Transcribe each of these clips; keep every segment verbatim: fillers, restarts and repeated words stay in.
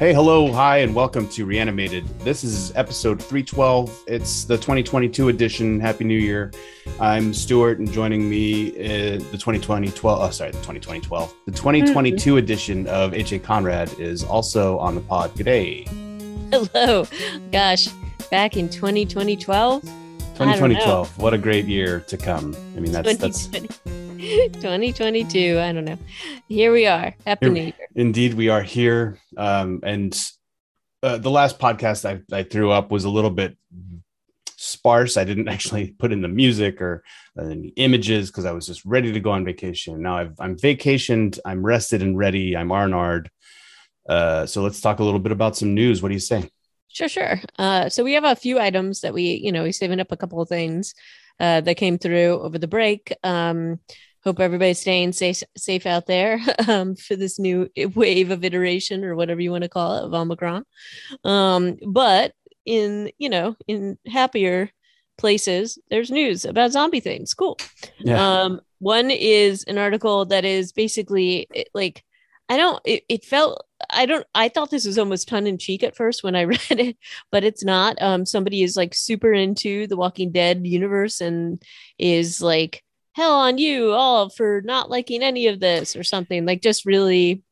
Hey, hello, hi, and welcome to Reanimated. This is episode three twelve. It's the twenty twenty-two edition. Happy New Year. I'm Stuart, and joining me is the twenty twenty twelve, oh, sorry, the twenty twenty twelve, the twenty twenty-two edition of H. A. Conrad is also on the pod. G'day. Hello. Gosh, back in twenty twenty twelve? twenty twenty twelve. What a great year to come. I mean, that's... that's twenty twenty-two. I don't know. Here we are. Happy New Year. Indeed, we are here. Um, and uh, the last podcast I, I threw up was a little bit sparse. I didn't actually put in the music or uh, any images because I was just ready to go on vacation. Now I've, I'm vacationed. I'm rested and ready. I'm Arnard. Uh, so let's talk a little bit about some news. What do you say? Sure, sure. Uh, so we have a few items that we, you know, we saving up a couple of things uh, that came through over the break. Um, Hope everybody's staying safe, safe out there um, for this new wave of iteration or whatever you want to call it of Omicron. Um, but in, you know, in happier places, there's news about zombie things. Cool. Yeah. Um, one is an article that is basically it, like, I don't, it, it felt, I don't, I thought this was almost tongue in cheek at first when I read it, but it's not. Um, somebody is like super into the Walking Dead universe and is like, hell on you all for not liking any of this or something like just really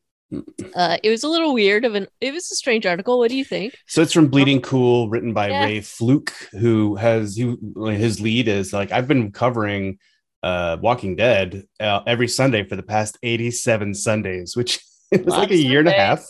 uh, it was a little weird of an it was a strange article. What do you think? So it's from Bleeding Cool, written by yeah. Ray Fluke, who has who, his lead is like, I've been covering uh, Walking Dead uh, every Sunday for the past eighty-seven Sundays, which is like a year Sundays. and a half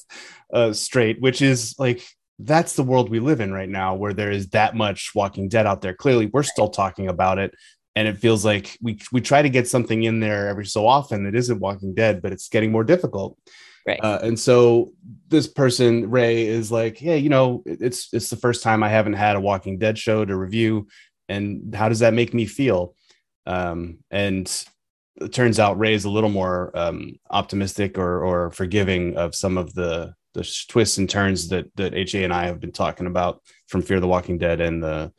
uh, straight, which is like, that's the world we live in right now, where there is that much Walking Dead out there. Clearly, we're still talking about it. And it feels like we we try to get something in there every so often that isn't Walking Dead, but it's getting more difficult. Right. Uh, and so this person, Ray, is like, hey, you know, it's it's the first time I haven't had a Walking Dead show to review. And how does that make me feel? Um, and it turns out Ray is a little more um, optimistic or or forgiving of some of the, the twists and turns that that H A and I have been talking about from Fear the Walking Dead and the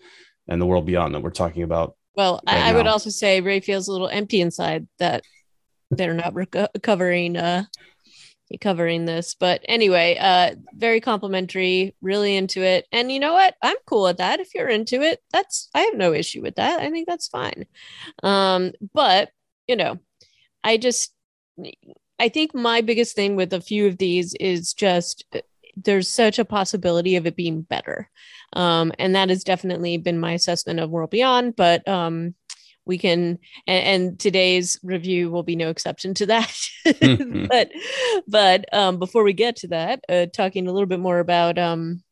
and the World Beyond that we're talking about. Well, right I, I would also say Ray feels a little empty inside that they're not reco- covering uh, covering this. But anyway, uh, very complimentary, really into it. And you know what? I'm cool with that. If you're into it, that's I have no issue with that. I think that's fine. Um, but, you know, I just I think my biggest thing with a few of these is just there's such a possibility of it being better. Um, and that has definitely been my assessment of World Beyond, but um, we can, and, and today's review will be no exception to that. Mm-hmm. But but um, before we get to that, uh, talking a little bit more about, um,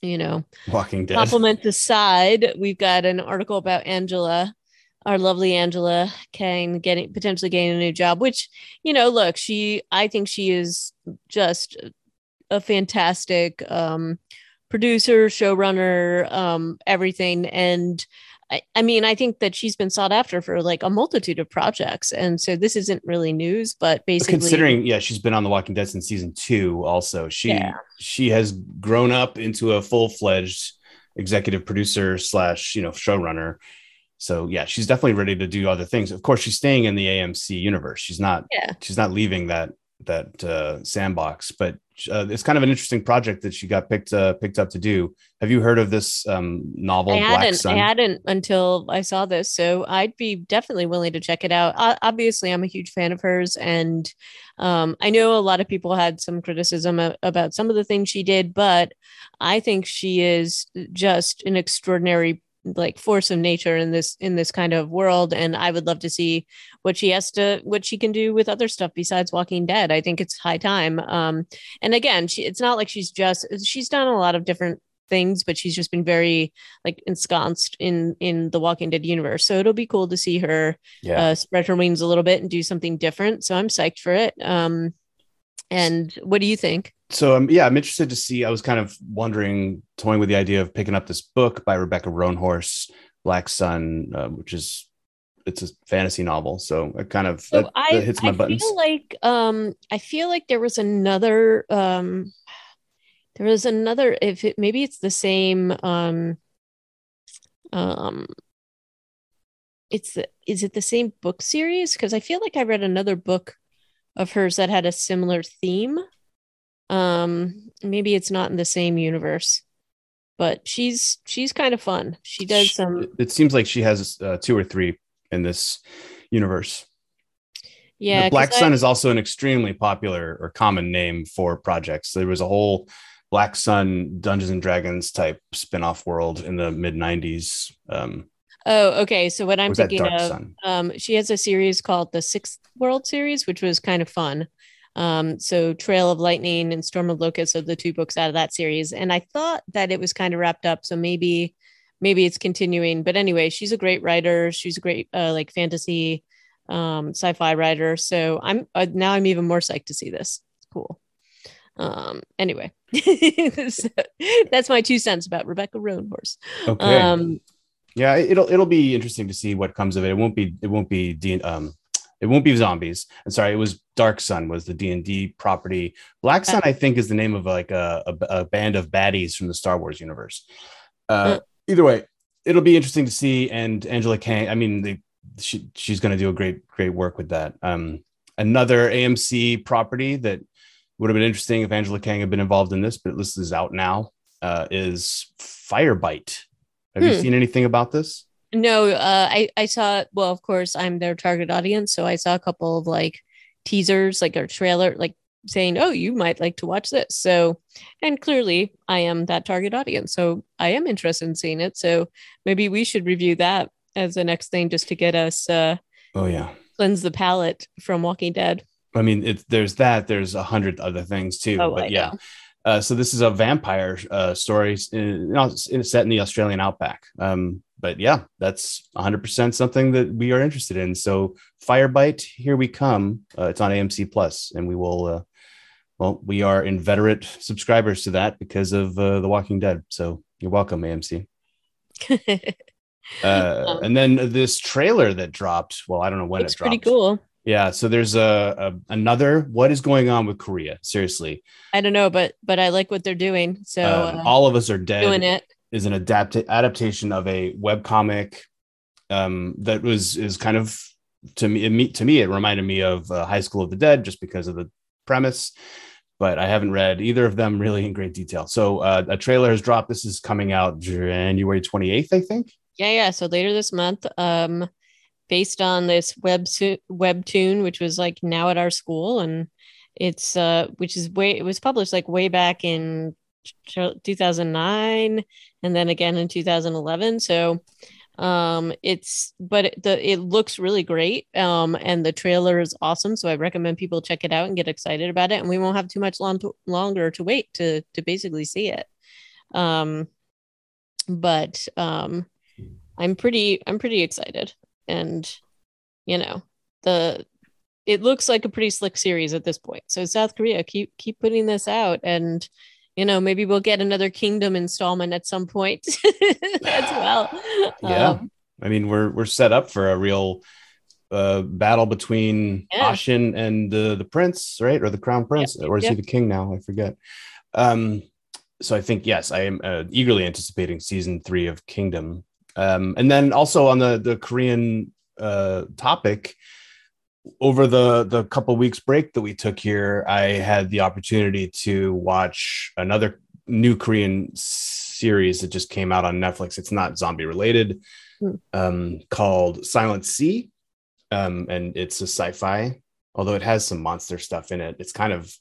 you know, Walking Dead. Compliments aside, we've got an article about Angela, our lovely Angela Kang getting, potentially getting a new job, which, you know, look, she, I think she is just a fantastic um producer, showrunner, um, everything. And I, I mean, I think that she's been sought after for like a multitude of projects. And so this isn't really news, but basically considering, yeah, she's been on The Walking Dead since season two. Also, she, yeah. she has grown up into a full fledged executive producer slash, you know, showrunner. So yeah, she's definitely ready to do other things. Of course, she's staying in the A M C universe. She's not, yeah. she's not leaving that, that uh, sandbox, but Uh, it's kind of an interesting project that she got picked uh, picked up to do. Have you heard of this um, novel? I Black Sun? I hadn't until I saw this, so I'd be definitely willing to check it out. I, obviously, I'm a huge fan of hers, and um, I know a lot of people had some criticism of, about some of the things she did, but I think she is just an extraordinary like force of nature in this in this kind of world, and I would love to see what she has to what she can do with other stuff besides Walking Dead. I think it's high time. Um and again, she it's not like she's just she's done a lot of different things, but she's just been very like ensconced in in the Walking Dead universe, so it'll be cool to see her yeah. uh, spread her wings a little bit and do something different, so I'm psyched for it. Um and what do you think? So, um, yeah, I'm interested to see. I was kind of wondering, toying with the idea of picking up this book by Rebecca Roanhorse, Black Sun, uh, which is it's a fantasy novel. So it kind of so that, I, that hits my I buttons. Feel like, um, I feel like there was another. Um, there was another. If it, maybe it's the same. Um, um, it's the, is it the same book series? Because I feel like I read another book of hers that had a similar theme. Um, maybe it's not in the same universe, but she's she's kind of fun. She does she, some. It seems like she has uh, two or three in this universe. Yeah, the Black Sun I... is also an extremely popular or common name for projects. There was a whole Black Sun Dungeons and Dragons type spin-off world in the mid nineties. Um, oh, okay. So what I'm thinking of, um, she has a series called the Sixth World series, which was kind of fun. Um, so Trail of Lightning and Storm of Locusts are the two books out of that series. And I thought that it was kind of wrapped up. So maybe, maybe it's continuing. But anyway, she's a great writer. She's a great uh, like fantasy um sci-fi writer, so i'm uh, now i'm even more psyched to see this. It's cool. Um anyway, so that's my two cents about Rebecca Roanhorse. Okay. Um yeah, it'll it'll be interesting to see what comes of it. It won't be it won't be de- um it won't be zombies. I'm sorry, it was Dark Sun was the D and D property. Black Sun uh, I think is the name of like a, a, a band of baddies from the Star Wars universe. uh, uh either way, it'll be interesting to see. And Angela Kang, I mean the She, she's going to do a great, great work with that. Um, another A M C property that would have been interesting if Angela Kang had been involved in this, but this is out now, uh, is Firebite. Have hmm. you seen anything about this? No, uh, I, I saw, well, of course, I'm their target audience. So I saw a couple of like teasers, like a trailer, like saying, oh, you might like to watch this. So, and clearly I am that target audience. So I am interested in seeing it. So maybe we should review that as the next thing, just to get us uh oh yeah cleanse the palate from Walking Dead. I mean, it's there's that there's a hundred other things too. Oh, but I yeah know. Uh so this is a vampire uh story in, in, set in the Australian outback. Um but yeah, that's one hundred percent something that we are interested in. So Firebite, here we come. Uh, it's on A M C Plus, and we will uh well we are inveterate subscribers to that because of uh, The Walking Dead, so you're welcome, A M C. Uh, and then this trailer that dropped. Well, I don't know when it dropped. Pretty cool. Yeah. So there's a, a another. What is going on with Korea? Seriously, I don't know, but but I like what they're doing. So um, uh, All of Us Are Dead. Doing it is an adapt adaptation of a webcomic um, that was is kind of to me, me to me it reminded me of uh, High School of the Dead just because of the premise. But I haven't read either of them really in great detail. So uh, a trailer has dropped. This is coming out January twenty-eighth, I think. Yeah, yeah. So later this month, um, based on this web su- webtoon, which was like Now at Our School, and it's uh, which is way it was published like way back in two thousand nine, and then again in two thousand eleven. So um, it's but the it looks really great, um, and the trailer is awesome. So I recommend people check it out and get excited about it. And we won't have too much long to, longer to wait to to basically see it. Um, but um. I'm pretty, I'm pretty excited, and you know, the it looks like a pretty slick series at this point. So South Korea, keep keep putting this out, and you know, maybe we'll get another Kingdom installment at some point as well. Yeah, um, I mean, we're we're set up for a real uh, battle between yeah. Ashin and the the prince, right, or the crown prince, yep. or is yep. he the king now? I forget. Um, so I think yes, I am uh, eagerly anticipating season three of Kingdom. Um, and then also on the, the Korean uh, topic, over the, the couple weeks break that we took here, I had the opportunity to watch another new Korean series that just came out on Netflix. It's not zombie related, um, called Silent Sea. Um, and it's a sci-fi, although it has some monster stuff in it. It's kind of,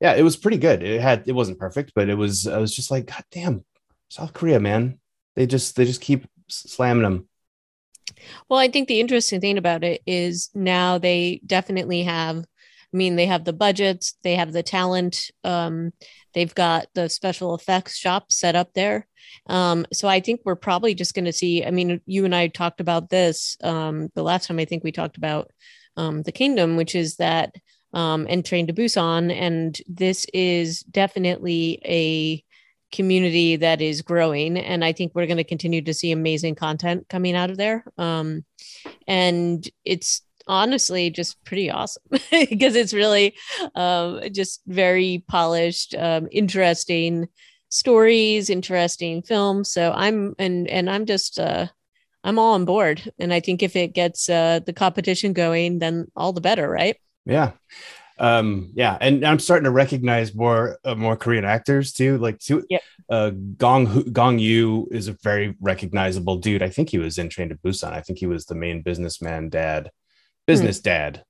yeah, it was pretty good. It had, it wasn't perfect, but it was, I was just like, God damn, South Korea, man. They just, they just keep slamming them. Well, I think the interesting thing about it is now they definitely have, I mean, they have the budgets, they have the talent, um, they've got the special effects shop set up there. Um, so I think we're probably just going to see, I mean, you and I talked about this um, the last time I think we talked about um, the Kingdom, which is that, um, and Train to Busan. And this is definitely a community that is growing, and I think we're going to continue to see amazing content coming out of there. Um, and it's honestly just pretty awesome because it's really um, just very polished, um, interesting stories, interesting films. So I'm and and I'm just uh, I'm all on board. And I think if it gets uh, the competition going, then all the better, right? Yeah. Um, yeah, and I'm starting to recognize more uh, more Korean actors too. Like, too, yep. uh, Gong Gong Yoo is a very recognizable dude. I think he was in Train to Busan. I think he was the main businessman dad, business mm. dad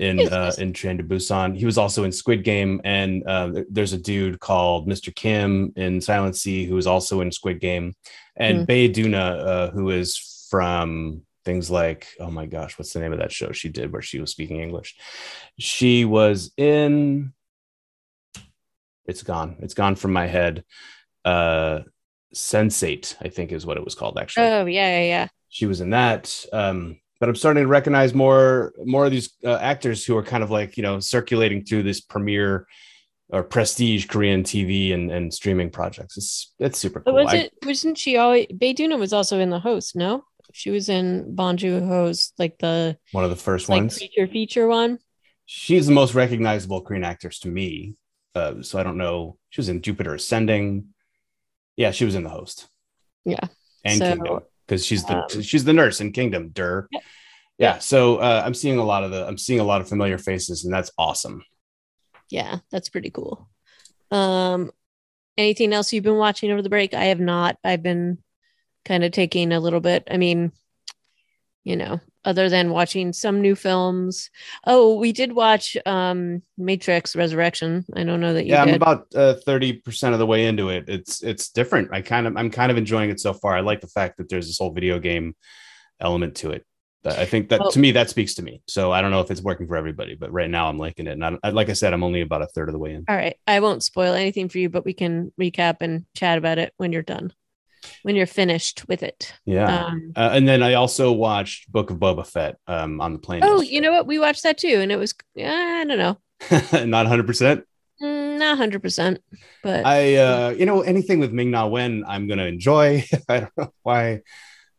in uh, in Train to Busan. He was also in Squid Game, and uh, there's a dude called Mister Kim in Silent Sea who is also in Squid Game, and mm. Bae Doona, uh, who is from. Things like, oh my gosh, what's the name of that show she did where she was speaking English? She was in, it's gone. It's gone from my head. Uh, Sense eight, I think is what it was called, actually. Oh, yeah, yeah, yeah. She was in that. Um, but I'm starting to recognize more, more of these uh, actors who are kind of like, you know, circulating through this premiere or prestige Korean T V and, and streaming projects. It's, it's super cool. But was it, wasn't she always, Bae Doona was also in The Host, no? She was in Bong Joon-ho's, like the one of the first like, ones, feature feature one. She's the most recognizable Korean actress to me. Uh, so I don't know. She was in Jupiter Ascending. Yeah, she was in The Host. Yeah, and so, Kingdom, because she's the um, she's the nurse in Kingdom. Durr. Yeah. yeah. So uh, I'm seeing a lot of the I'm seeing a lot of familiar faces, and that's awesome. Yeah, that's pretty cool. Um, anything else you've been watching over the break? I have not. I've been. Kind of taking a little bit. I mean, you know, other than watching some new films. Oh, we did watch um, Matrix Resurrection. I don't know that you. Yeah, did. I'm about uh, thirty percent of the way into it. It's it's different. I kind of I'm kind of enjoying it so far. I like the fact that there's this whole video game element to it. I think that oh. to me that speaks to me. So I don't know if it's working for everybody, but right now I'm liking it. And I, like I said, I'm only about a third of the way in. All right, I won't spoil anything for you, but we can recap and chat about it when you're done. When you're finished with it. Yeah. Um, uh, and then I also watched Book of Boba Fett um, on the plane. Oh, yesterday. You know what? We watched that too. And it was, uh, I don't know. Not one hundred percent? Mm, not one hundred percent. But I, uh, you know, anything with Ming-Na Wen, I'm going to enjoy. I don't know why.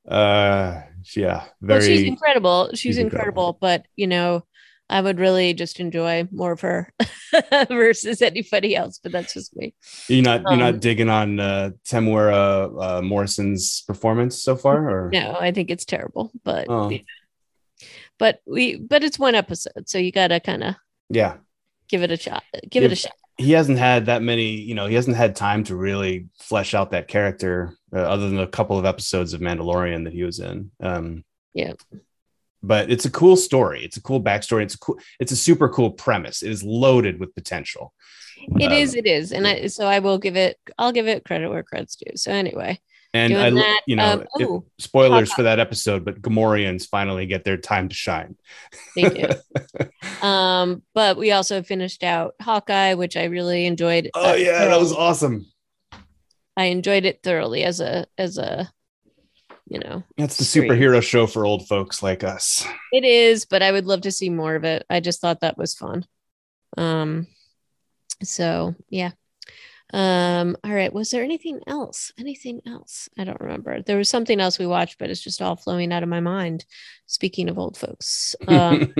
Uh, yeah. Very. Well, she's incredible. She's, she's incredible, incredible. But, you know, I would really just enjoy more of her versus anybody else, but that's just me. You're not um, you're not digging on uh, Temuera uh, Morrison's performance so far, or no? I think it's terrible, but oh. yeah. but we but it's one episode, so you gotta kind of yeah give it a shot. Give if, it a shot. He hasn't had that many, you know. He hasn't had time to really flesh out that character, uh, other than a couple of episodes of Mandalorian that he was in. Um, yeah. But it's a cool story. It's a cool backstory. It's a cool. It's a super cool premise. It is loaded with potential. It um, is. It is. And I, so I will give it. I'll give it credit where credit's due. So anyway, and I, that, you know, um, it, oh, spoilers Hawkeye. For that episode. But Gamorreans finally get their time to shine. They do. um, but we also finished out Hawkeye, which I really enjoyed. Oh uh, yeah, that was awesome. I enjoyed it thoroughly as a as a. You know, that's the superhero show for old folks like us. It is, but I would love to see more of it. I just thought that was fun. Um, so yeah. Um, all right. Was there anything else? Anything else? I don't remember. There was something else we watched, but it's just all flowing out of my mind. Speaking of old folks, um,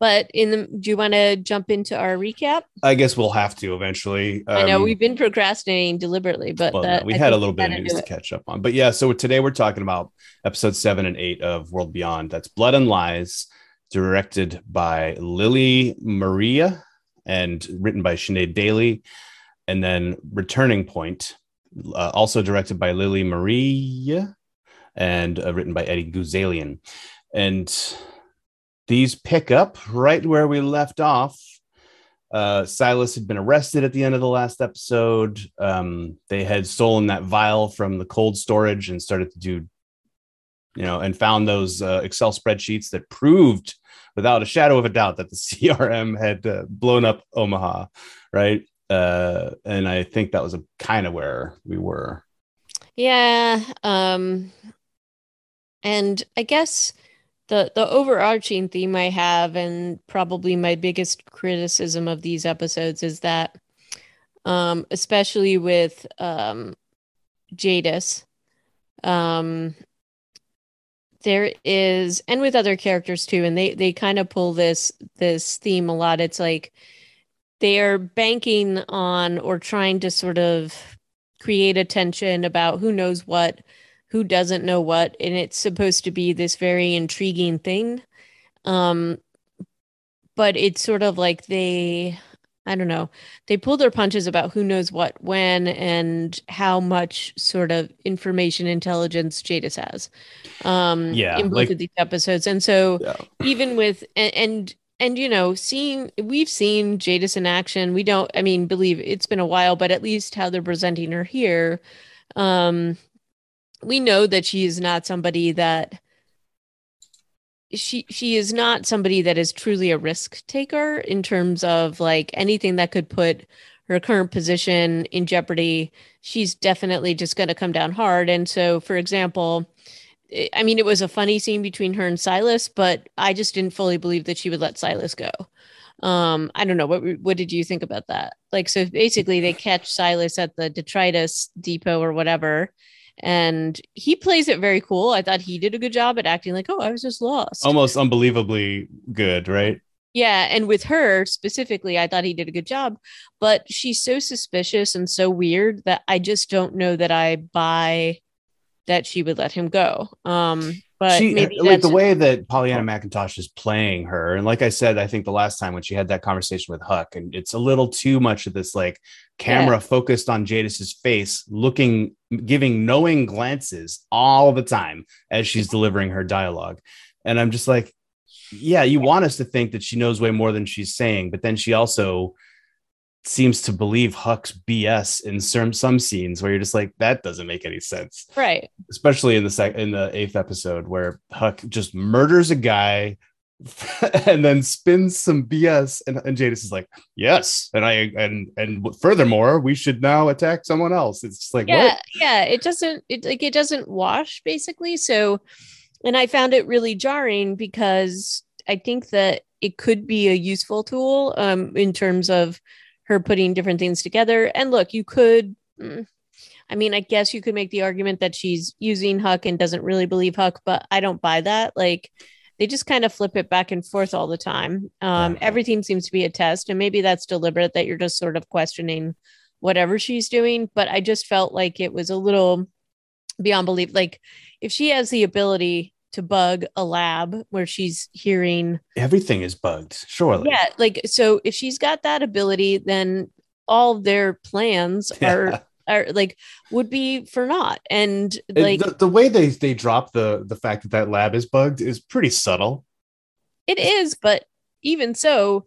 but in the, do you want to jump into our recap? I guess we'll have to eventually. Um, I know we've been procrastinating deliberately, but well, that, no, we I had a little bit of news to catch up on. But yeah, so today we're talking about episode seven and eight of World Beyond. That's Blood and Lies, directed by Lily Maria and written by Sinead Daly. And then Returning Point, uh, also directed by Lily Maria and uh, written by Eddie Guzalian. And... these pick up right where we left off. Uh, Silas had been arrested at the end of the last episode. Um, they had stolen that vial from the cold storage and started to do, you know, and found those uh, Excel spreadsheets that proved without a shadow of a doubt that the C R M had uh, blown up Omaha, right? Uh, and I think that was a kind of where we were. Yeah. Um, and I guess... The the overarching theme I have, and probably my biggest criticism of these episodes, is that, um, especially with um, Jadis, um, there is, and with other characters too, and they they kind of pull this this theme a lot. It's like they are banking on or trying to sort of create a tension about who knows what. Who doesn't know what, and it's supposed to be this very intriguing thing. Um, but it's sort of like they, I don't know, they pulled their punches about who knows what, when, and how much sort of information intelligence Jadis has um, yeah, in both like, of these episodes. And so yeah. even with, and, and, and, you know, seeing, we've seen Jadis in action. We don't, I mean, believe it's been a while, but at least how they're presenting her here, um, we know that she is not somebody that, She she is not somebody that is truly a risk taker in terms of like anything that could put her current position in jeopardy. She's definitely just going to come down hard. And so, for example, I mean, it was a funny scene between her and Silas, but I just didn't fully believe that she would let Silas go. Um, I don't know. What what did you think about that? Like, so basically they catch Silas at the detritus depot or whatever, and he plays it very cool. I thought he did a good job at acting like, oh, I was just lost. Almost unbelievably good, right? Yeah. And with her specifically, I thought he did a good job. But she's so suspicious and so weird that I just don't know that I buy that she would let him go. Um, but she, maybe like the way that Pollyanna McIntosh is playing her. And like I said, I think the last time when she had that conversation with Huck, and it's a little too much of this like camera yeah. focused on Jadis's face, looking, giving knowing glances all the time as she's delivering her dialogue. And I'm just like, yeah, you want us to think that she knows way more than she's saying, but then she also seems to believe Huck's B S in some some scenes where you're just like, that doesn't make any sense, right? Especially in the sec- in the eighth episode where Huck just murders a guy and then spins some B S, and, and Jadis is like, yes, and I and and furthermore, we should now attack someone else. It's just like, yeah, what? yeah, it doesn't it like it doesn't wash basically. So, and I found it really jarring because I think that it could be a useful tool um, in terms of her putting different things together. And look, you could, I mean, I guess you could make the argument that she's using Huck and doesn't really believe Huck, but I don't buy that. Like, they just kind of flip it back and forth all the time. Um, yeah. Everything seems to be a test, and maybe that's deliberate, that you're just sort of questioning whatever she's doing. But I just felt like it was a little beyond belief. Like, if she has the ability to bug a lab where she's hearing everything is bugged, surely. Yeah, like, so if she's got that ability, then all their plans yeah. are are like would be for naught. And like the, the way they they drop the the fact that that lab is bugged is pretty subtle. It is, but even so,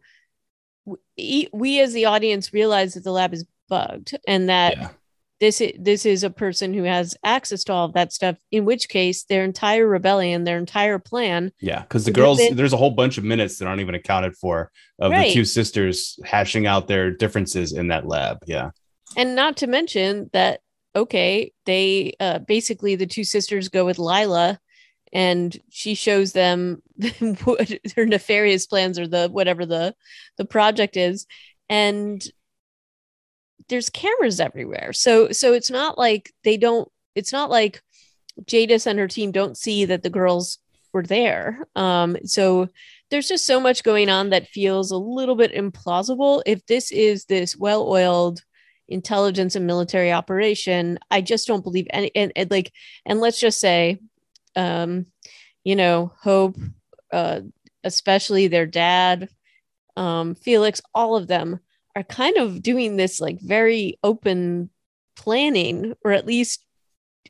we, we as the audience realize that the lab is bugged, and that. Yeah. This is, this is a person who has access to all of that stuff, in which case their entire rebellion, their entire plan. Yeah, because the girls, they, there's a whole bunch of minutes that aren't even accounted for of right. the two sisters hashing out their differences in that lab. Yeah. And not to mention that, okay, they uh, basically the two sisters go with Lila, and she shows them what her nefarious plans or the whatever the, the project is. And there's cameras everywhere. So, so it's not like they don't, it's not like Jadis and her team don't see that the girls were there. Um, so there's just so much going on that feels a little bit implausible. If this is this well-oiled intelligence and military operation, I just don't believe any, and, and like, and let's just say, um, you know, Hope, uh, especially their dad, um, Felix, all of them are kind of doing this like very open planning, or at least,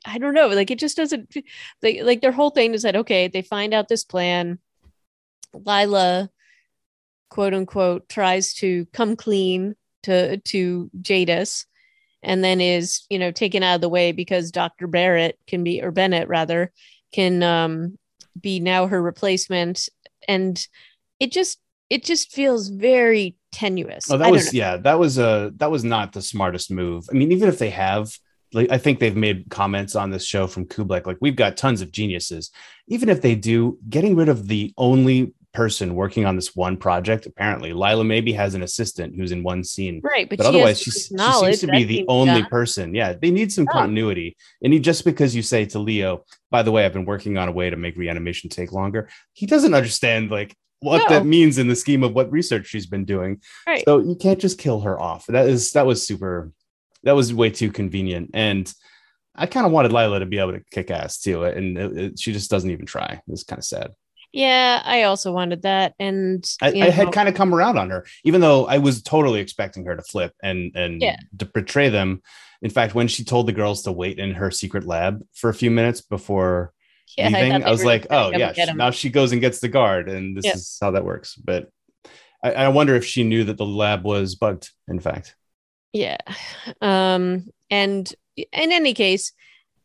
I don't know, like it just doesn't they, like their whole thing is that, okay, they find out this plan. Lila, quote unquote, tries to come clean to, to Jadis, and then is, you know, taken out of the way because Doctor Barrett can be, or Bennett rather, can um, be now her replacement. And it just, it just feels very tenuous. Oh, that was, yeah, that was a, that was not the smartest move. I mean, even if they have, like, I think they've made comments on this show from Kublai, like, we've got tons of geniuses. Even if they do, getting rid of the only person working on this one project, apparently Lila maybe has an assistant who's in one scene, right? But, but she otherwise, she, she seems to be the only person. Yeah, they need some oh. continuity. And you, just because you say to Leo, by the way, I've been working on a way to make reanimation take longer, he doesn't understand, like, what no. that means in the scheme of what research she's been doing. Right. So you can't just kill her off. That is, that was super, that was way too convenient. And I kind of wanted Lila to be able to kick ass too. And it, it, she just doesn't even try. It's kind of sad. Yeah, I also wanted that. And I, I had kind of come around on her, even though I was totally expecting her to flip and, and yeah. to betray them. In fact, when she told the girls to wait in her secret lab for a few minutes before yeah, leaving, I, I was like, oh, yeah, she, now she goes and gets the guard. And this yeah. is how that works. But I, I wonder if she knew that the lab was bugged, in fact. Yeah. Um, and in any case,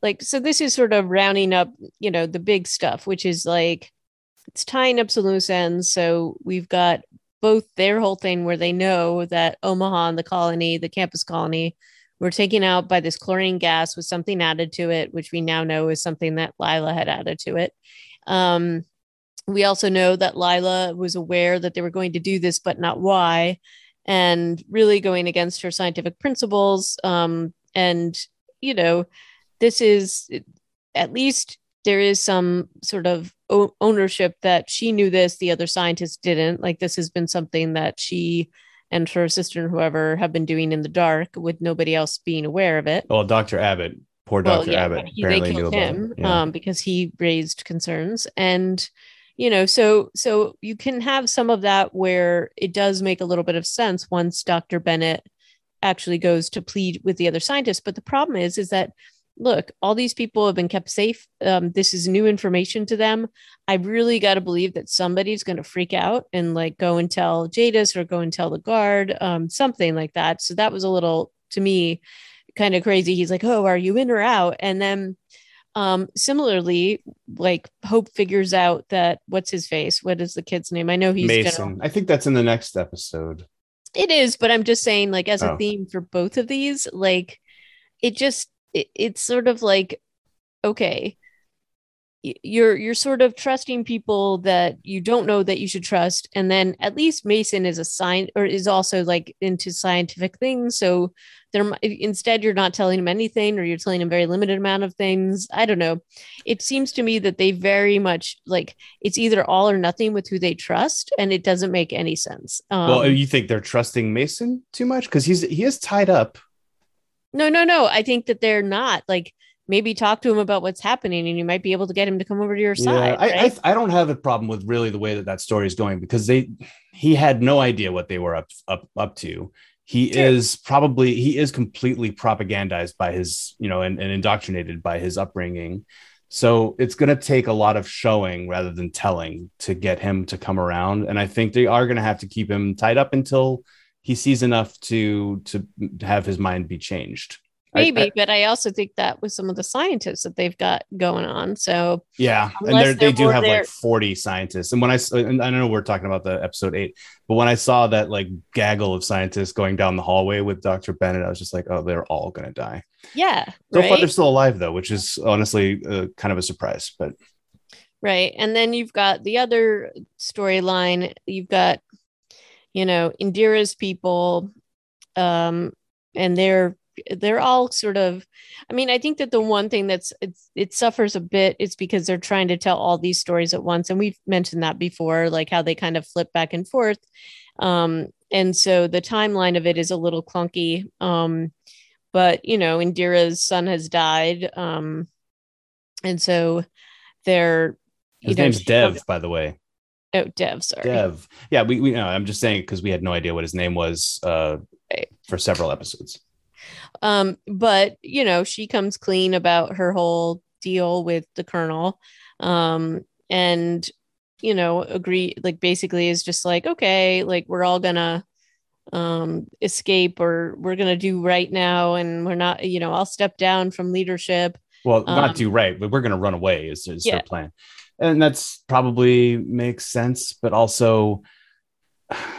like, so this is sort of rounding up, you know, the big stuff, which is like, it's tying up some loose ends. So we've got both their whole thing where they know that Omaha and the colony, the campus colony, were taken out by this chlorine gas with something added to it, which we now know is something that Lila had added to it. Um, we also know that Lila was aware that they were going to do this, but not why, and really going against her scientific principles. Um, and, you know, this is, at least there is some sort of ownership that she knew this, the other scientists didn't. Like, this has been something that she and her sister and whoever have been doing in the dark with nobody else being aware of it. Well, Doctor Abbott, poor Doctor well, yeah, Abbott, he, apparently they killed knew him about it. Yeah. um, because he raised concerns. And, you know, so so you can have some of that where it does make a little bit of sense once Doctor Bennett actually goes to plead with the other scientists. But the problem is, is that, look, all these people have been kept safe. Um, this is new information to them. I really got to believe that somebody's going to freak out and like go and tell Jadis or go and tell the guard, um, something like that. So that was a little, to me, kind of crazy. He's like, oh, are you in or out? And then um, similarly, like Hope figures out that what's his face? What is the kid's name? I know he's Mason. Gonna- I think that's in the next episode. It is. But I'm just saying, like, as oh. a theme for both of these, like it just, it's sort of like, okay, you're you're sort of trusting people that you don't know that you should trust. And then at least Mason is a scientist, or is also like into scientific things. So there, instead, you're not telling him anything, or you're telling him very limited amount of things. I don't know. It seems to me that they very much like, it's either all or nothing with who they trust. And it doesn't make any sense. Um, well, you think they're trusting Mason too much? Because he's he is tied up. No, no, no. I think that they're not, like, maybe talk to him about what's happening and you might be able to get him to come over to your yeah, side. I, right? I I don't have a problem with really the way that that story is going, because they he had no idea what they were up up, up to. He sure. is probably he is completely propagandized by his, you know, and, and indoctrinated by his upbringing. So it's going to take a lot of showing rather than telling to get him to come around. And I think they are going to have to keep him tied up until he sees enough to to have his mind be changed. Maybe, I, I, but I also think that with some of the scientists that they've got going on. So yeah, and they do have there. like forty scientists. And when I, and I know we're talking about the episode eight, but when I saw that like gaggle of scientists going down the hallway with Doctor Bennett, I was just like, oh, they're all going to die. Yeah. So right? far, they're still alive though, which is honestly uh, kind of a surprise, but. Right. And then you've got the other storyline. You've got, you know, Indira's people, um, and they're they're all sort of, I mean, I think that the one thing that's it's, it suffers a bit is because they're trying to tell all these stories at once. And we've mentioned that before, like how they kind of flip back and forth. Um, and so the timeline of it is a little clunky. Um, but, you know, Indira's son has died. Um, and so they're... His name's Dev, by the way. Oh, Dev, sorry. Dev. Yeah, we, we know. I'm just saying because we had no idea what his name was uh, right. for several episodes. Um, but, you know, she comes clean about her whole deal with the colonel um, and, you know, agree, like basically is just like, OK, like we're all going to um, escape, or we're going to do right now. And we're not, you know, I'll step down from leadership. Well, not um, do right, but we're going to run away is, is yeah. their plan. And that's probably makes sense, but also,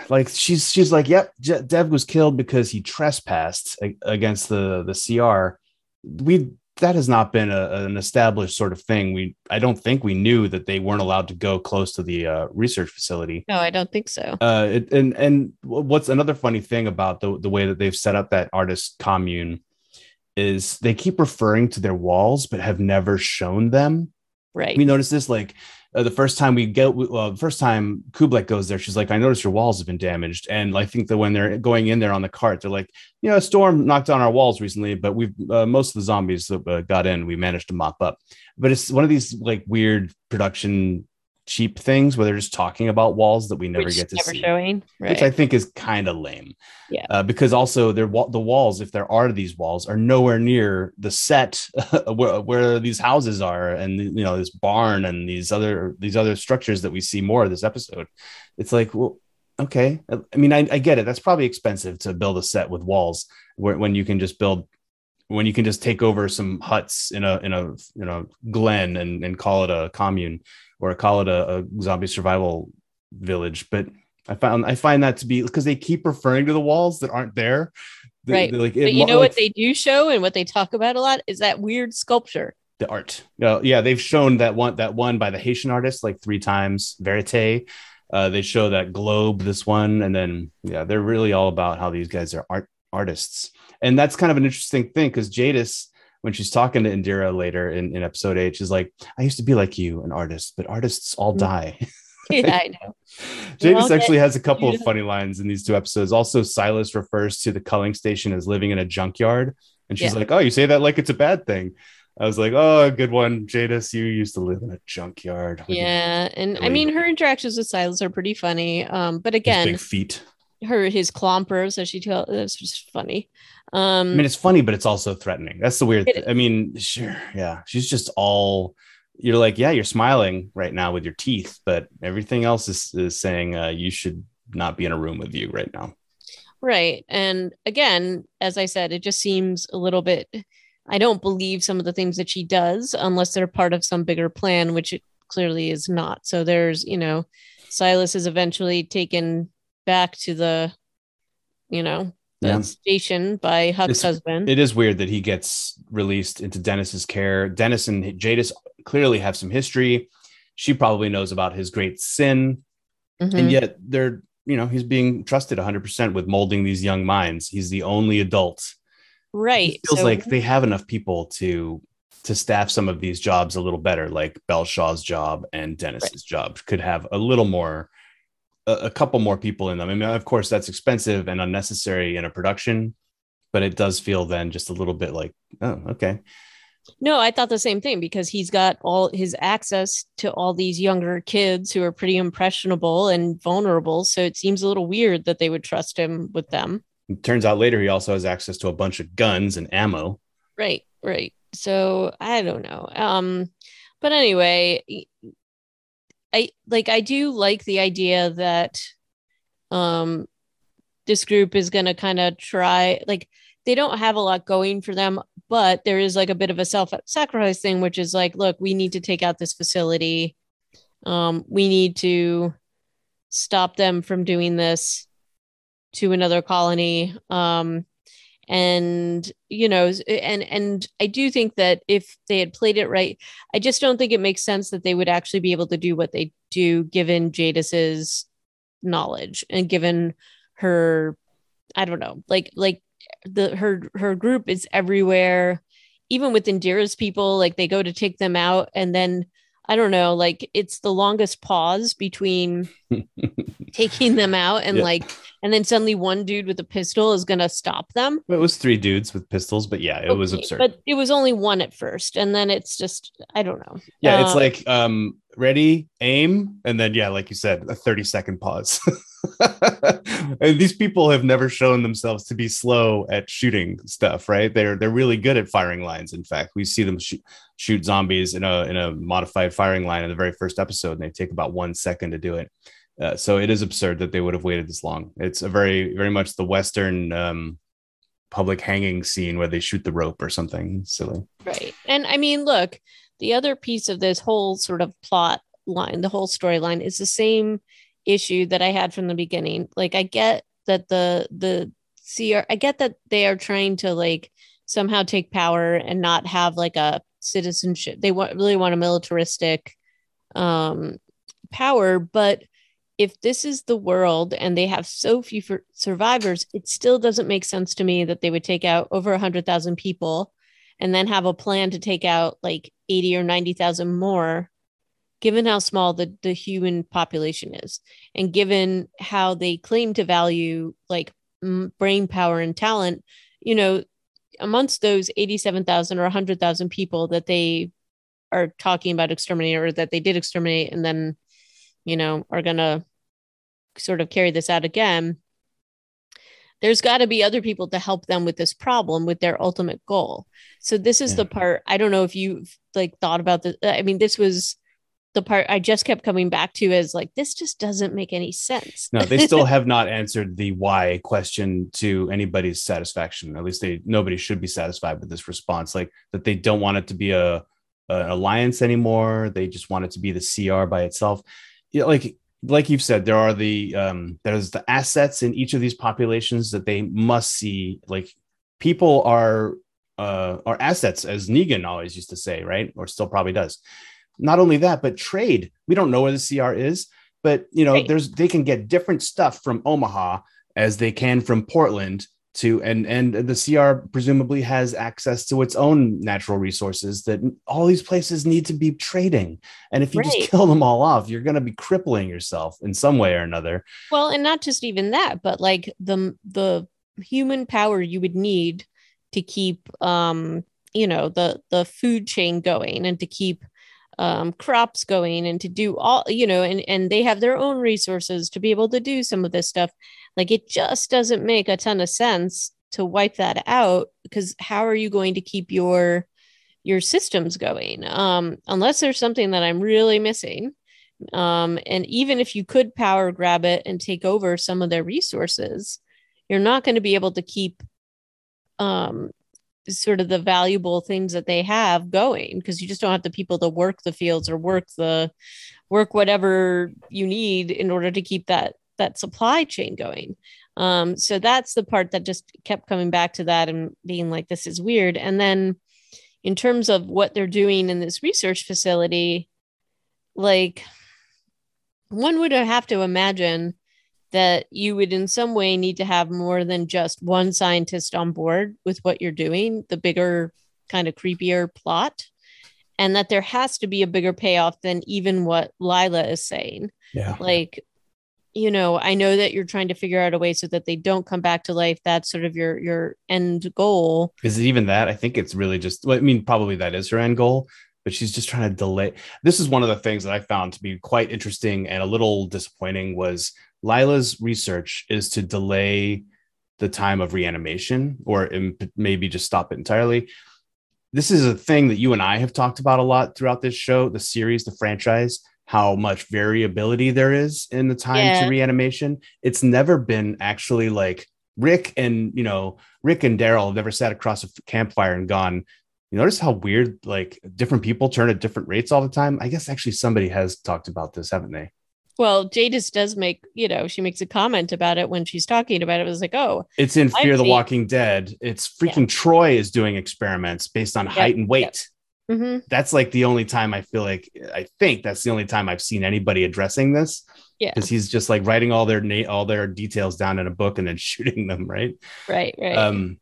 like she's she's like, yep, Je- Dev was killed because he trespassed a- against the the C R. We that has not been a, an established sort of thing. We I don't think we knew that they weren't allowed to go close to the uh, research facility. No, I don't think so. Uh, it, and and what's another funny thing about the the way that they've set up that artist commune is they keep referring to their walls, but have never shown them. Right. We noticed this like uh, the first time we get uh, first time Kublai goes there, she's like, I noticed your walls have been damaged. And I think that when they're going in there on the cart, they're like, you know, a storm knocked down our walls recently, but we've uh, most of the zombies that uh, got in, we managed to mop up. But it's one of these like weird production cheap things where they're just talking about walls that we never Which get to never see, showing. Right. Which I think is kind of lame. Yeah, uh, because also they're wa- the walls, if there are these walls, are nowhere near the set where, where these houses are, and you know this barn and these other these other structures that we see more of this episode. It's like, well, okay, I mean, I, I get it. That's probably expensive to build a set with walls where, when you can just build. When you can just take over some huts in a in a you know glen and, and call it a commune or call it a, a zombie survival village. But I found I find that to be because they keep referring to the walls that aren't there. They, right. Like, but it, you know like, what they do show and what they talk about a lot is that weird sculpture. The art. Uh, yeah, they've shown that one that one by the Haitian artist like three times, Verite. Uh, they show that globe, this one, and then yeah, they're really all about how these guys are art artists. And that's kind of an interesting thing because Jadis, when she's talking to Indira later in, in episode eight, she's like, I used to be like you, an artist, but artists all die. Yeah, I know. Jadis actually has a couple of funny lines in these two episodes. Also, Silas refers to the culling station as living in a junkyard. And she's yeah. like, oh, you say that like it's a bad thing. I was like, oh, good one, Jadis. You used to live in a junkyard. Yeah. And I mean, her interactions with Silas are pretty funny. Um, but again, big feet. Her his clomper, so she tells it's just funny. Um, I mean, it's funny, but it's also threatening. That's the weird thing. I mean, sure, yeah, she's just all you're like, yeah, you're smiling right now with your teeth, but everything else is, is saying uh, you should not be in a room with you right now, right? And again, as I said, it just seems a little bit. I don't believe some of the things that she does unless they're part of some bigger plan, which it clearly is not. So, there's you know, Silas is eventually taken back to the, you know, the yeah. station by Huck's it's, husband. It is weird that he gets released into Dennis's care. Dennis and Jadis clearly have some history. She probably knows about his great sin. Mm-hmm. And yet they're, you know, he's being trusted one hundred percent with molding these young minds. He's the only adult. Right. It feels so- like they have enough people to to staff some of these jobs a little better, like Belshaw's job and Dennis's right. job could have a little more a couple more people in them. I mean, of course, that's expensive and unnecessary in a production, but it does feel then just a little bit like, oh, okay. No, I thought the same thing because he's got all his access to all these younger kids who are pretty impressionable and vulnerable. So it seems a little weird that they would trust him with them. It turns out later he also has access to a bunch of guns and ammo. Right, right. So I don't know. Um, but anyway... I like I do like the idea that um, this group is going to kind of try, like they don't have a lot going for them, but there is like a bit of a self-sacrifice thing, which is like, look, we need to take out this facility. Um, we need to stop them from doing this to another colony. Um, and, you know, and, and I do think that if they had played it right, I just don't think it makes sense that they would actually be able to do what they do, given Jadis's knowledge and given her, I don't know, like, like the, her, her group is everywhere, even with Indira's people, like they go to take them out. And then, I don't know, like it's the longest pause between taking them out and yeah. like, and then suddenly one dude with a pistol is going to stop them. It was three dudes with pistols, but yeah, it okay, was absurd. But it was only one at first. And then it's just, I don't know. Yeah. Um, it's like, um, ready, aim. And then, yeah, like you said, a thirty second pause. And these people have never shown themselves to be slow at shooting stuff, right? They're they're really good at firing lines. In fact, we see them sh- shoot zombies in a in a modified firing line in the very first episode, and they take about one second to do it. Uh, so it is absurd that they would have waited this long. It's a very very much the Western um, public hanging scene where they shoot the rope or something silly, right? And I mean, look, the other piece of this whole sort of plot line, the whole storyline, is the same issue that I had from the beginning. Like I get that the the C R I get that they are trying to like somehow take power and not have like a citizenship. They want really want a militaristic um power, but if this is the world and they have so few for survivors, it still doesn't make sense to me that they would take out over a hundred thousand people and then have a plan to take out like eighty or ninety thousand more, given how small the, the human population is and given how they claim to value like m- brain power and talent, you know, amongst those eighty-seven thousand or one hundred thousand people that they are talking about exterminating or that they did exterminate and then you know, are going to sort of carry this out again, there's got to be other people to help them with this problem, with their ultimate goal. So this is yeah. the part, I don't know if you've like thought about this. I mean, this was the part I just kept coming back to as like, this just doesn't make any sense. No, they still have not answered the why question to anybody's satisfaction. At least they, nobody should be satisfied with this response, like that they don't want it to be a, an alliance anymore. They just want it to be the C R by itself. You know, like, like you've said, there are the um, there's the assets in each of these populations that they must see. Like people are uh, are assets, as Negan always used to say, right? Or still probably does. Not only that, but trade. We don't know where the C R is, but you know, right. there's they can get different stuff from Omaha as they can from Portland to, and and the C R presumably has access to its own natural resources that all these places need to be trading. And if you right. just kill them all off, you're going to be crippling yourself in some way or another. Well, and not just even that, but like the the human power you would need to keep, um, you know, the the food chain going and to keep um, crops going and to do all, you know, and, and they have their own resources to be able to do some of this stuff. Like it just doesn't make a ton of sense to wipe that out, because how are you going to keep your, your systems going? Um, unless there's something that I'm really missing. Um, and even if you could power grab it and take over some of their resources, you're not going to be able to keep, um, sort of the valuable things that they have going, because you just don't have the people to work the fields or work the work, whatever you need in order to keep that, that supply chain going. Um, so that's the part that just kept coming back to that and being like, this is weird. And then in terms of what they're doing in this research facility, like one would have to imagine that you would in some way need to have more than just one scientist on board with what you're doing, the bigger kind of creepier plot, and that there has to be a bigger payoff than even what Lila is saying. Yeah. Like, you know, I know that you're trying to figure out a way so that they don't come back to life. That's sort of your, your end goal. Is it even that? I think it's really just, well, I mean, probably that is her end goal, but she's just trying to delay. This is one of the things that I found to be quite interesting and a little disappointing was Lila's research is to delay the time of reanimation, or imp- maybe just stop it entirely. This is a thing that you and I have talked about a lot throughout this show, the series, the franchise, how much variability there is in the time yeah. to reanimation. It's never been actually like Rick and, you know, Rick and Daryl have never sat across a campfire and gone, you notice how weird, like different people turn at different rates all the time. I guess actually somebody has talked about this, haven't they? Well, Jadis does make, you know, she makes a comment about it when she's talking about it. It was like, oh, it's in Fear the Walking Dead. It's freaking yeah. Troy is doing experiments based on yep. height and weight. Yep. Mm-hmm. That's like the only time I feel like I think that's the only time I've seen anybody addressing this. Yeah, because he's just like writing all their na- all their details down in a book and then shooting them. Right. Right. Right. Um,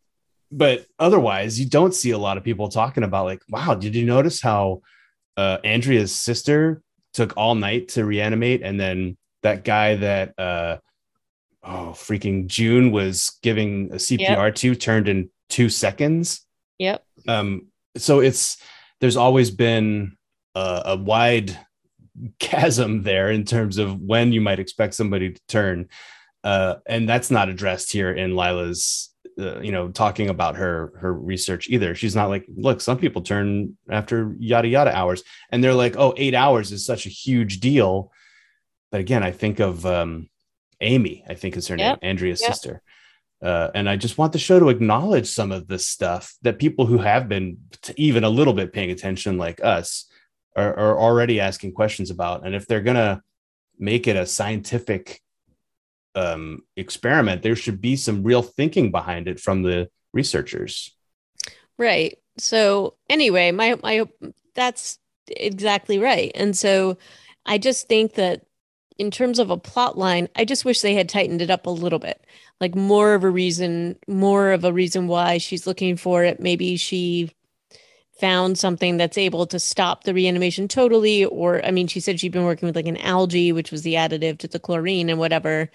but otherwise, you don't see a lot of people talking about like, wow, did you notice how uh, Andrea's sister took all night to reanimate? And then that guy that, uh, oh, freaking June was giving a C P R yep. to turned in two seconds. Yep. Um. So it's, there's always been a, a wide chasm there in terms of when you might expect somebody to turn. Uh, and that's not addressed here in Lila's, uh, you know, talking about her, her research either. She's not like, look, some people turn after yada, yada hours. And they're like, oh, eight hours is such a huge deal. But again, I think of um, Amy, I think is her yep. name, Andrea's yep. sister. Uh, and I just want the show to acknowledge some of this stuff that people who have been even a little bit paying attention like us are, are already asking questions about. And if they're going to make it a scientific um experiment, there should be some real thinking behind it from the researchers. Right. So anyway, my my that's exactly right. And so I just think that in terms of a plot line, I just wish they had tightened it up a little bit, like more of a reason, more of a reason why she's looking for it. Maybe she found something that's able to stop the reanimation totally. Or, I mean, she said she'd been working with like an algae, which was the additive to the chlorine and whatever.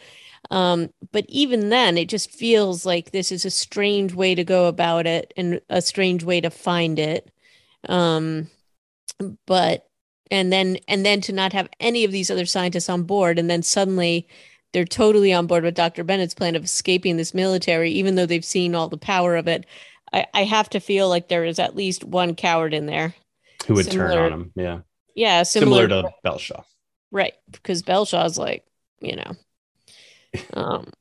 Um, but even then, it just feels like this is a strange way to go about it and a strange way to find it. Um, but and then and then to not have any of these other scientists on board, and then suddenly they're totally on board with Doctor Bennett's plan of escaping this military, even though they've seen all the power of it. I, I have to feel like there is at least one coward in there who would similar, turn on him. Yeah. Yeah. Similar, similar to Belshaw. Right. Because Belshaw's like, you know. Um,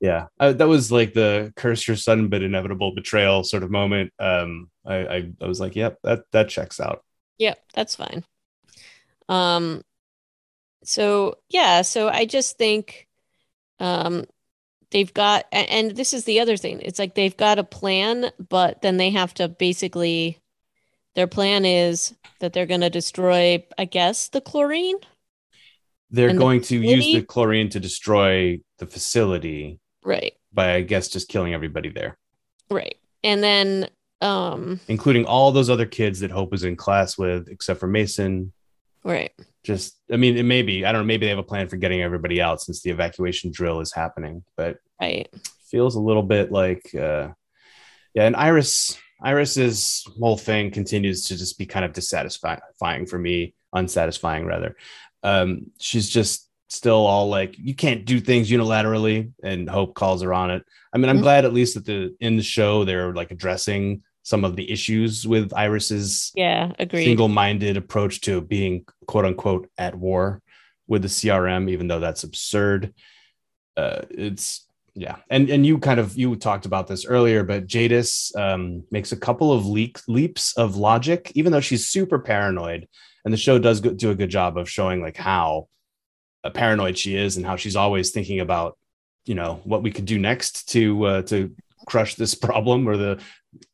yeah. Uh, that was like the curse your sudden but inevitable betrayal sort of moment. Um, I, I, I was like, yep, that, that checks out. Yep. That's fine. Um, so, yeah. So I just think um, they've got, and this is the other thing. It's like, they've got a plan, but then they have to basically, their plan is that they're going to destroy, I guess, the chlorine. They're going to use the chlorine to destroy the facility. Right. By, I guess, just killing everybody there. Right. And then. Um, Including all those other kids that Hope is in class with, except for Mason. Right. Just, I mean, it may be, I don't know, maybe they have a plan for getting everybody out since the evacuation drill is happening, but right. Feels a little bit like, uh, yeah. And Iris, Iris's whole thing continues to just be kind of dissatisfying for me, unsatisfying rather. Um, she's just still all like, you can't do things unilaterally, and Hope calls her on it. I mean, I'm mm-hmm. glad at least that the, in the show, they're like addressing some of the issues with Iris's yeah, agreed. single-minded approach to being "quote unquote" at war with the C R M, even though that's absurd. Uh, it's yeah, and and you kind of you talked about this earlier, but Jadis um, makes a couple of leap, leaps of logic, even though she's super paranoid, and the show does go, do a good job of showing like how uh, paranoid she is and how she's always thinking about you know what we could do next to uh, to crush this problem or the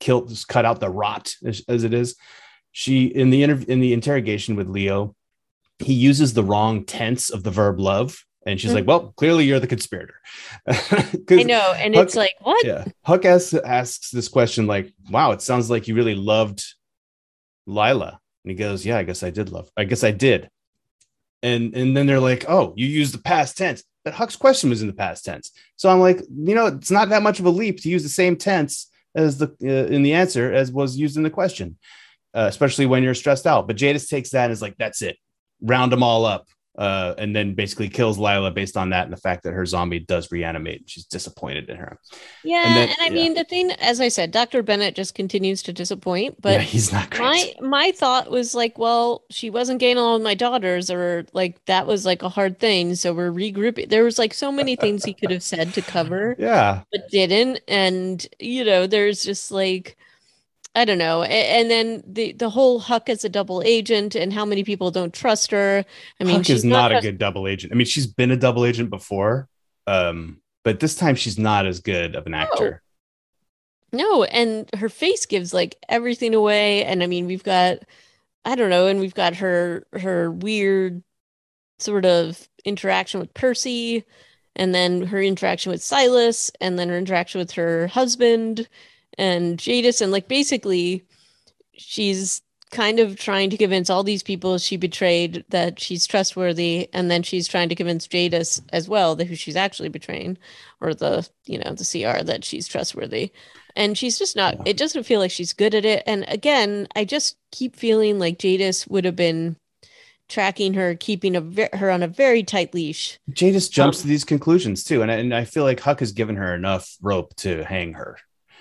kill, cut out the rot as, as it is. She in the interview in the interrogation with Leo, he uses the wrong tense of the verb love, and she's mm-hmm. like, "Well, clearly you're the conspirator." I know, and Huck, it's like, "What?" Yeah, Huck asks, asks this question like, "Wow, it sounds like you really loved Lila," and he goes, "Yeah, I guess I did love. I guess I did." And and then they're like, "Oh, you used the past tense." But Huck's question was in the past tense, so I'm like, you know, it's not that much of a leap to use the same tense as the uh, in the answer as was used in the question, uh, especially when you're stressed out. But Jadis takes that and is like, that's it, round them all up, uh, and then basically kills Lila based on that and the fact that her zombie does reanimate. She's disappointed in her. Yeah, and, then, and I yeah. mean, the thing, as I said, Doctor Bennett just continues to disappoint. But yeah, he's not great. My my thought was like, well, she wasn't getting along with my daughters, or like that was like a hard thing. So we're regrouping. There was like so many things he could have said to cover. Yeah, but didn't. And you know, there's just like, I don't know. And then the, the whole Huck as a double agent and how many people don't trust her. I mean, Huck she's is not, not a good double agent. I mean, she's been a double agent before, um, but this time she's not as good of an actor. No. no, and her face gives like everything away. And I mean, we've got, I don't know, and we've got her her weird sort of interaction with Percy, and then her interaction with Silas, and then her interaction with her husband and Jadis, and like basically she's kind of trying to convince all these people she betrayed that she's trustworthy, and then she's trying to convince Jadis as well that who she's actually betraying, or the you know the C R, that she's trustworthy, and she's just not yeah. It doesn't feel like she's good at it. And again, I just keep feeling like Jadis would have been tracking her, keeping a ve- her on a very tight leash. Jadis jumps um, to these conclusions too, and, and I feel like Huck has given her enough rope to hang her.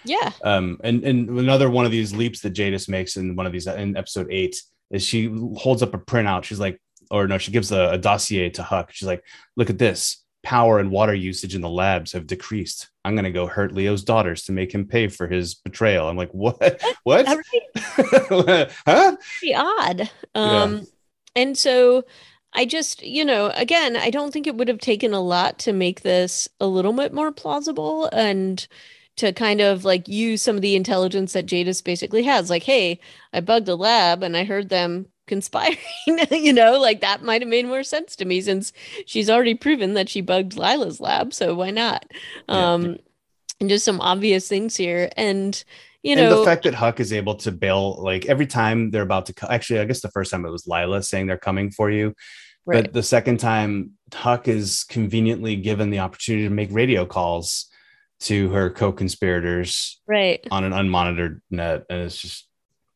Yeah. Um, and, and another one of these leaps that Jadis makes in one of these in episode eight is she holds up a printout. She's like, or no, she gives a, a dossier to Huck. She's like, look at this. Power and water usage in the labs have decreased. I'm going to go hurt Leo's daughters to make him pay for his betrayal. I'm like, what? What? Right. Huh? Pretty odd. Um, yeah. And so I just, you know, again, I don't think it would have taken a lot to make this a little bit more plausible, and to kind of like use some of the intelligence that Jadis basically has. Like, hey, I bugged a lab and I heard them conspiring, you know, like that might have made more sense to me, since she's already proven that she bugged Lila's lab. So why not? Yeah. Um, and just some obvious things here. And, you know, and the fact that Huck is able to bail, like every time they're about to, co- actually, I guess the first time it was Lila saying they're coming for you. Right. But the second time, Huck is conveniently given the opportunity to make radio calls to her co-conspirators, right, on an unmonitored net, and it's just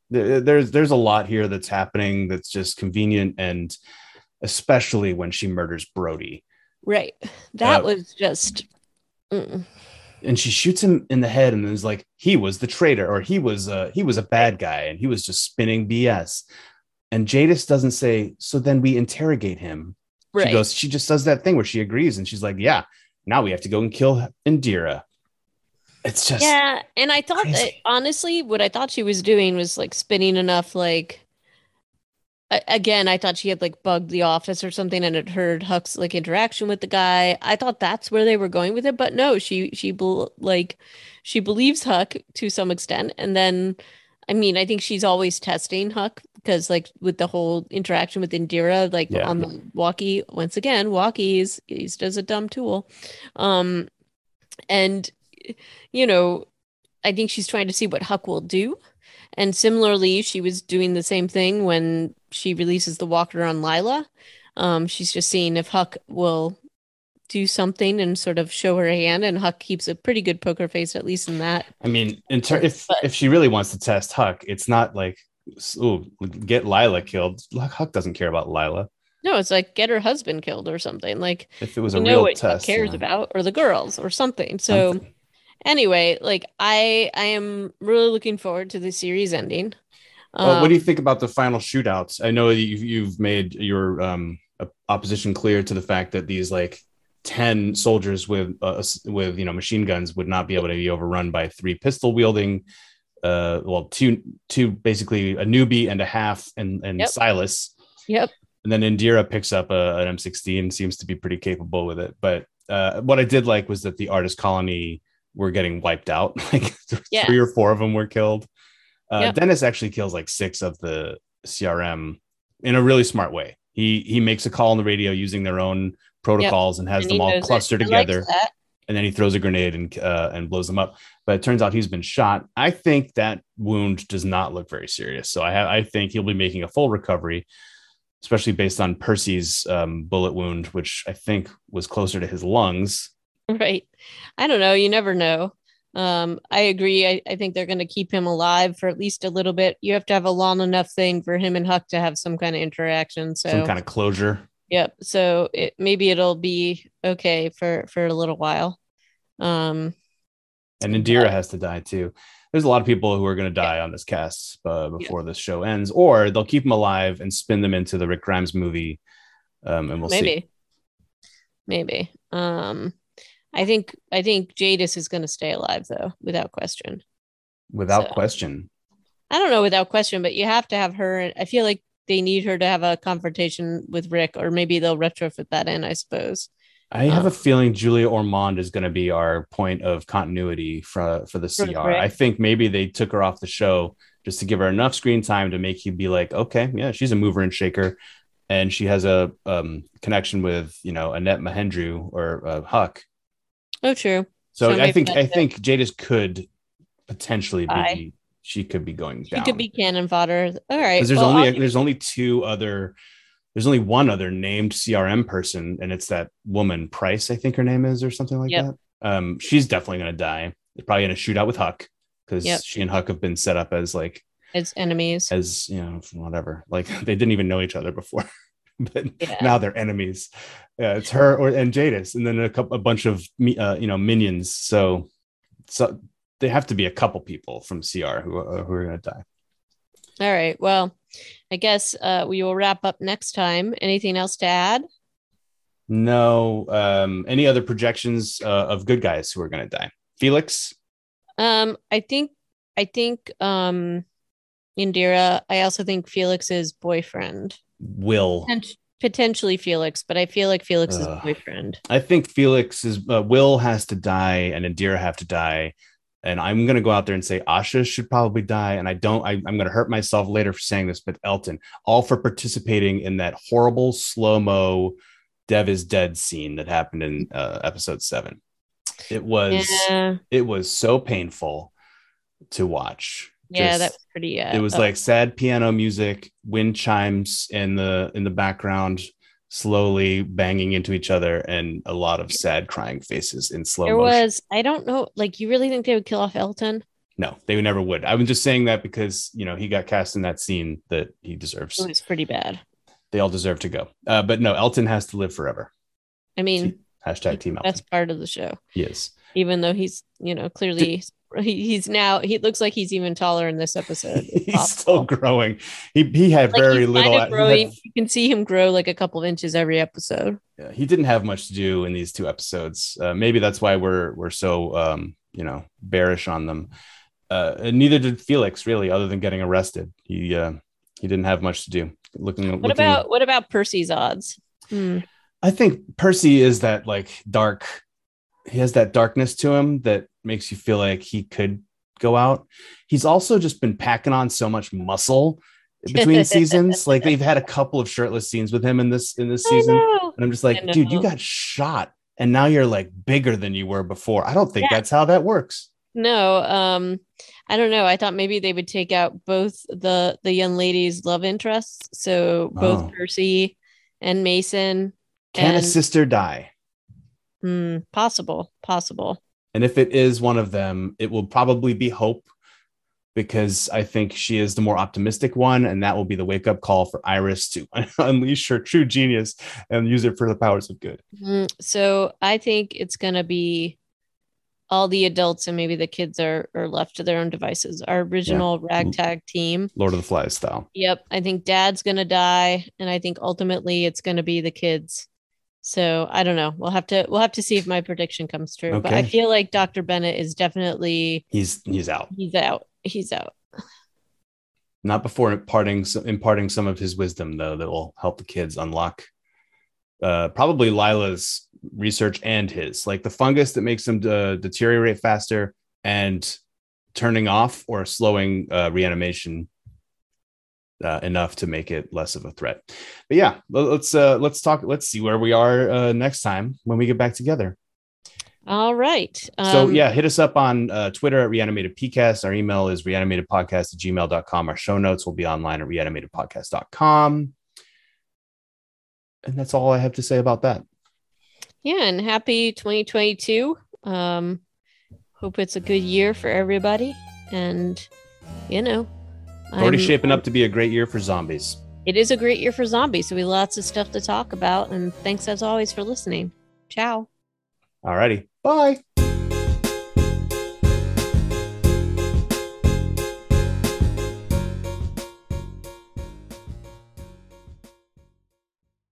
there's there's a lot here that's happening that's just convenient, and especially when she murders Brody. Right. That uh, was just... Mm. And she shoots him in the head and is like, he was the traitor, or he was uh, he was a bad guy and he was just spinning B S. And Jadis doesn't say, so then we interrogate him. Right. She goes, she just does that thing where she agrees and she's like, yeah, now we have to go and kill Indira. It's just yeah. And I thought crazy. that honestly, what I thought she was doing was like spinning enough. Like I, again, I thought she had like bugged the office or something and had heard Huck's like interaction with the guy. I thought that's where they were going with it, but no, she she like she believes Huck to some extent, and then I mean, I think she's always testing Huck because like with the whole interaction with Indira, like yeah. on the walkie, once again, walkies, he's just a dumb tool. Um, and, you know, I think she's trying to see what Huck will do. And similarly, she was doing the same thing when she releases the walker on Lila. Um, she's just seeing if Huck will do something and sort of show her hand, and Huck keeps a pretty good poker face, at least in that. I mean, in ter- if but, if she really wants to test Huck, it's not like, oh, get Lila killed. Huck doesn't care about Lila. No, it's like get her husband killed or something. Like if it was a real test, Huck cares yeah. about, or the girls or something. So something. anyway, like I I am really looking forward to the series ending. Well, um, what do you think about the final shootouts? I know you've you've made your um, opposition clear to the fact that these like ten soldiers with uh, with you know machine guns would not be able to be overrun by three pistol wielding uh well two two basically a newbie and a half and and yep. Silas yep and then Indira picks up a, an M sixteen, seems to be pretty capable with it, but uh what I did like was that the artist colony were getting wiped out like yeah. three or four of them were killed. uh yep. Dennis actually kills like six of the C R M in a really smart way. He he makes a call on the radio using their own protocols yep. and has and them all clustered together, and then he throws a grenade and uh, and blows them up. But it turns out he's been shot. I think that wound does not look very serious, so I have I think he'll be making a full recovery, especially based on Percy's um, bullet wound, which I think was closer to his lungs. Right. I don't know. You never know. Um, I agree. I, I think they're going to keep him alive for at least a little bit. You have to have a long enough thing for him and Huck to have some kind of interaction. So some kind of closure. Yep. So it, maybe it'll be okay for, for a little while. Um, and Indira but, has to die too. There's a lot of people who are going to die yeah. on this cast uh, before yeah. this show ends, or they'll keep them alive and spin them into the Rick Grimes movie. Um, and we'll maybe. see. Maybe. Um, I think, I think Jadis is going to stay alive though, without question. Without so. question. I don't know without question, but you have to have her. I feel like they need her to have a confrontation with Rick, or maybe they'll retrofit that in, I suppose. I um, have a feeling Julia Ormond is going to be our point of continuity for, for the C R. Rick. I think maybe they took her off the show just to give her enough screen time to make you be like, okay, yeah, she's a mover and shaker. And she has a um, connection with, you know, Annette Mahendru or uh, Huck. Oh, true. So, so I think, I think Jadis could potentially be, I- she could be going down. She could be cannon fodder. All right. There's well, only I'll... there's only two other there's only one other named C R M person, and it's that woman Price, I think her name is, or something like yep. that. Um, she's definitely gonna die. They're probably gonna shoot out with Huck, because yep. she and Huck have been set up as like as enemies. As you know, whatever. Like they didn't even know each other before, but yeah. now they're enemies. Yeah, it's her or and Jadis, and then a couple a bunch of uh, you know minions. So so. They have to be a couple people from C R who, uh, who are going to die. All right. Well, I guess uh, we will wrap up next time. Anything else to add? No. Um, any other projections uh, of good guys who are going to die? Felix? Um, I think, I think um, Indira. I also think Felix's boyfriend. Will. Potent- potentially Felix, but I feel like Felix's Ugh. boyfriend. I think Felix's uh, Will has to die, and Indira have to die. And I'm going to go out there and say Asha should probably die. And I don't, I, I'm going to hurt myself later for saying this, but Elton, all for participating in that horrible slow-mo Dev is dead scene that happened in uh, episode seven. It was, yeah. it was so painful to watch. Yeah, Just, that was pretty, uh, it was oh. like sad piano music, wind chimes in the, in the background, slowly banging into each other, and a lot of sad crying faces in slow motion. There was, I don't know, like you really think they would kill off Elton? No, they never would. I was just saying that because, you know, he got cast in that scene that he deserves. It was pretty bad. They all deserve to go. Uh, but no, Elton has to live forever. I mean, hashtag Team Elton. That's part of the show. Yes. Even though he's, you know, clearly he's now, he looks like he's even taller in this episode. He's still growing. He he had like very little. At, he had, you can see him grow like a couple of inches every episode. Yeah, he didn't have much to do in these two episodes. Uh, maybe that's why we're we're so, um, you know, bearish on them. Uh, and neither did Felix, really, other than getting arrested. He uh, he didn't have much to do. Looking. What looking, about what about Percy's odds? Hmm. I think Percy is that like dark. He has that darkness to him that makes you feel like he could go out. He's also just been packing on so much muscle between seasons. Like they've had a couple of shirtless scenes with him in this in this season, and I'm just like, dude, you got shot, and now you're like bigger than you were before. I don't think yeah. that's how that works. No, um, I don't know. I thought maybe they would take out both the the young lady's love interests, so both oh. Percy and Mason. Can and- a sister die? Mm, possible, possible. And if it is one of them, it will probably be Hope, because I think she is the more optimistic one, and that will be the wake-up call for Iris to unleash her true genius and use it for the powers of good. Mm, so I think it's going to be all the adults, and maybe the kids are, are left to their own devices. Our original yeah. ragtag team. Lord of the Flies style. Yep. I think Dad's going to die, and I think ultimately it's going to be the kids. So I don't know. We'll have to we'll have to see if my prediction comes true. Okay. But I feel like Doctor Bennett is definitely he's he's out. He's out. He's out. Not before imparting imparting some of his wisdom, though, that will help the kids unlock uh, probably Lila's research and his, like the fungus that makes them uh, deteriorate faster and turning off or slowing uh, reanimation. Uh, enough to make it less of a threat. But yeah, let's uh, let's talk. Let's see where we are uh, next time when we get back together. All right. Um, so yeah, hit us up on uh, Twitter at reanimatedpcast. Our email is reanimatedpodcast at gmail dot com. Our show notes will be online at reanimatedpodcast dot com. And that's all I have to say about that. Yeah, and happy twenty twenty-two. Um, hope it's a good year for everybody. And, you know, already I'm, shaping up to be a great year for zombies. It is a great year for zombies. So we have lots of stuff to talk about. And thanks as always for listening. Ciao. All righty. Bye.